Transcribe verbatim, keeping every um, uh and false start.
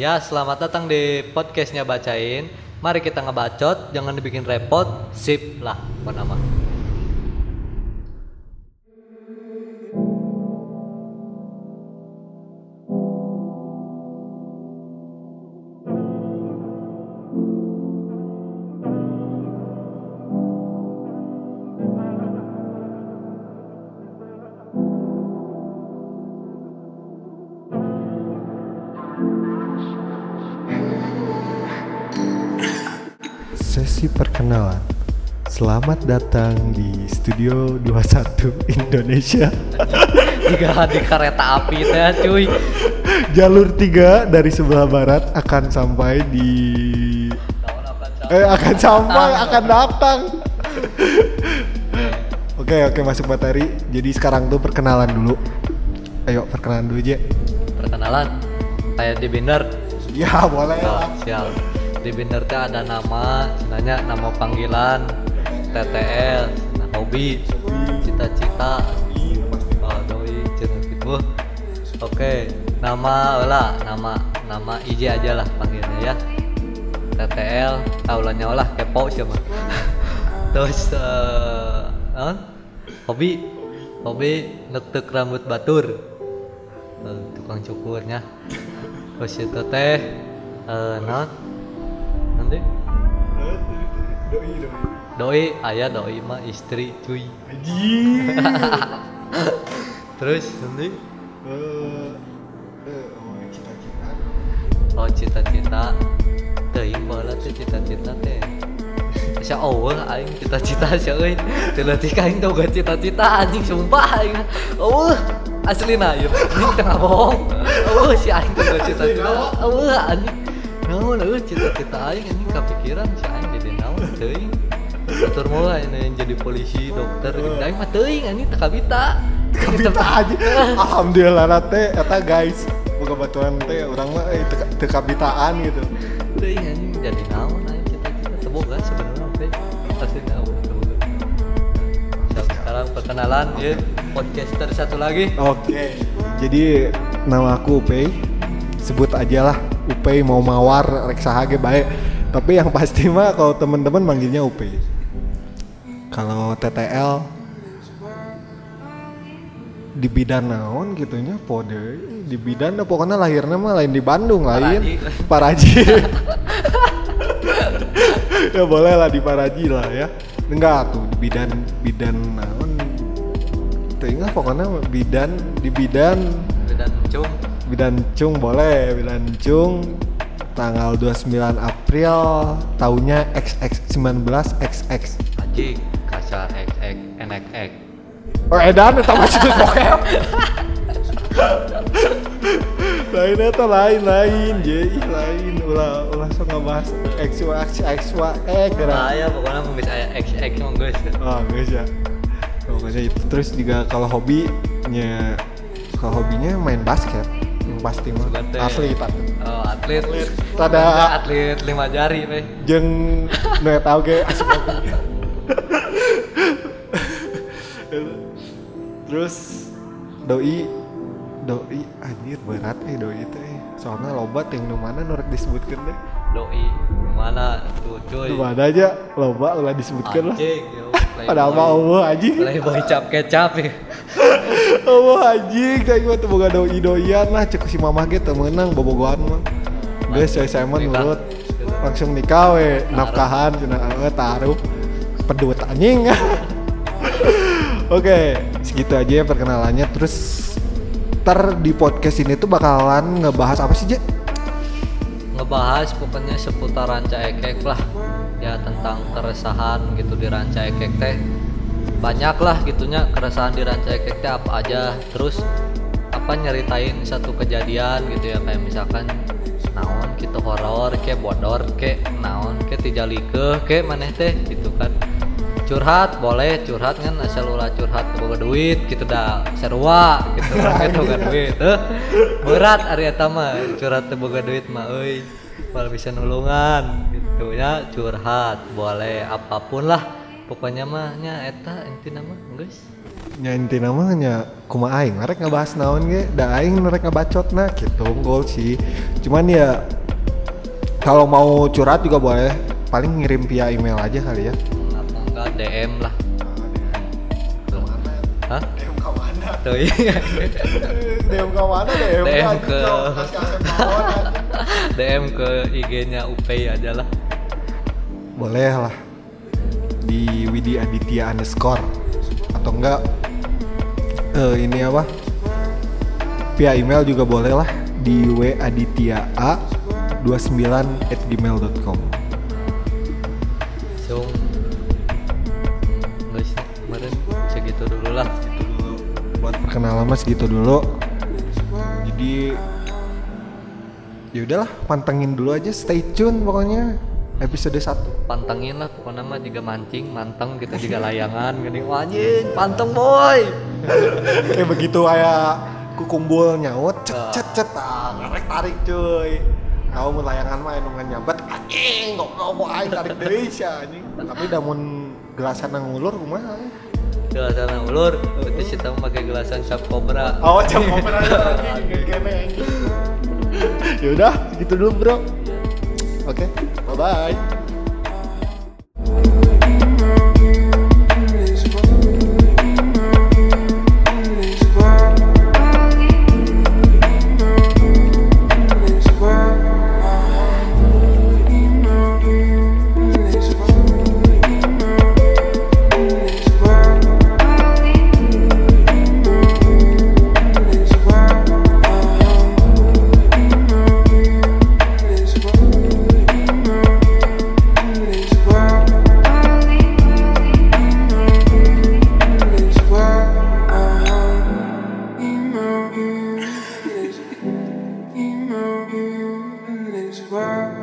Ya, selamat datang di podcastnya Bacain. Mari kita ngebacot, jangan dibikin repot. Sip lah, nama. Sesi perkenalan. Selamat datang di Studio dua puluh satu Indonesia. Jika di kereta api teh cuy. Jalur tiga dari sebelah barat akan sampai di Eh akan sampai akan datang. Oke oke masuk materi. Jadi sekarang tuh perkenalan dulu. Ayo perkenalan dulu aja. Perkenalan. Kayak di banner. Ya boleh. Nah, sial. Di binder teh ada nama, nanya nama panggilan, T T L, nah, hobi, cita-cita, oh, doi, cita gitu. Oke, nama lah, nama, nama I J aja lah panggilnya ya. T T L, taulannya lah, kepo siapa. Terus, uh, non? hobi, hobi netek rambut batur, uh, tukang cukurnya. Terus itu teh, uh, non? Nanti doi doi doi ayah doi mah istri cuy anjir. Terus nanti uh, uh, oh cita-cita oh cita-cita teh bola teh cita-cita teh sia eueuh aing cita-cita sia euy teh leutik aing tau gak cita-cita anjing sumpah aing eueuh aslina ieu anjing teu bohong eueuh si aing tau gak cita-cita eueuh anjing. Nah, lalu cita-cita aing ini kepikiran si aing jadi naon teuing. Batur mula ini jadi polisi, dokter, aing mah teuing anjing takabita. Kabita aja. Alhamdulillah teh eta guys. Boga baturan teh urang mah eh teu kabitaan gitu. Teuing anjing jadi naon aing cita-cita teu boga sebenarnya teh. Aslinya naon teu boga. Sekarang perkenalan ieu podcaster satu lagi. Oke. Jadi nama aku Upey. Sebut aja lah Upey mau mawar rek saha ge bae. Tapi yang pasti mah kalau teman-teman manggilnya Upey. Kalau T T L di bidan naon gitunya pode di bidan pokoknya lahirnya mah lain di Bandung, lain Paraji. Ya boleh lah di Paraji lah ya. Enggak tuh di bidan bidan naon. Tengah pokoknya bidan di bidan bidan cung. Bidan Cung boleh, Bidan Cung tanggal dua puluh sembilan April tahunnya X X nineteen X X anjing, kasar X X, N X X oh edan, itu maksudnya pokoknya lain itu lain-lain, jadi lain ulah, ulah so ngebahas X Y X Y X Y X nah ya pokoknya mau bisa X X mau guys oh guys ya pokoknya itu. Terus juga kalau hobinya kalau hobinya main basket pasti mah atlet oh atlet ada atlet lima jari weh jeung nu eta oge asik. Terus doi doi anjir berat eh doi teh soalnya loba teh nu mana nu rek disebutkeun deh doi mana tuh coy mana aja loba ulah disebutkeun lah padahal mah eueuh anjing playboy cap kecap ya. Oh anjing, kayak gue tuh boga doi-doian lah, cek si mamah ge teu meunang bobogohan mah. Geus cai saya mah nurut. Langsung nikah we, nafkahan cenah eueuh taruh pedut anjing. Oke, segitu aja ya perkenalannya. Terus ntar di podcast ini tuh bakalan ngebahas apa sih, Je? Ngebahas pokoknya seputar Ranca Ekek lah. Ya tentang keresahan gitu di Ranca Ekek teh. Banyak lah gitunya keresahan di Ranca Ekek teh apa aja, terus apa nyeritain satu kejadian gitu ya kayak misalkan naon gitu horor ke bodor ke naon ke tijalikeun ke maneh teh gitu kan curhat boleh curhat kan asal ulah curhat boga duit gitu dah sarua gitu kan boga duit heuh berat ari eta mah curhat boga duit mah euy mal bisa nulungan gitu ya curhat boleh apapun lah pokoknya mah nya eta inti nama geus nya inti namanya kuma aing mereka ngebahas naon ge da aing mereka bacotna gitu gol sih. Cuman ya kalau mau curhat juga boleh, paling ngirim via email aja kali ya atau enggak D M lah. Hah? D M ke mana? Tuh iya D M ke mana? D M, D M ke D M ke I G-nya U P I aja lah. Boleh lah di Widi Aditya underscore atau enggak uh, ini apa via email juga boleh lah di w a d i t y a a dua sembilan at gmail dot com. So guys kemarin segitu dulu lah segitu dulu buat perkenalan mas gitu dulu. Jadi ya udahlah pantengin dulu aja, stay tune pokoknya episode satu. Pantengin lah pokoknya mah juga mancing, manteng kita juga layangan gini anjing, panteng boy. Kayak begitu aya kukumbul nyaut cet cet cet tarik tarik cuy. Kau mun layangan mah anu nyabet anjing goblok aing tarik deui sia anjing. Tapi da mun gelasan nang ulur kumaha? Gelasan nang ulur teh si tamu make gelasan cap kobra. Oh, cap kobra anjing kene anjing. Ya udah, gitu dulu bro. Oke, okay, bye-bye. Wow.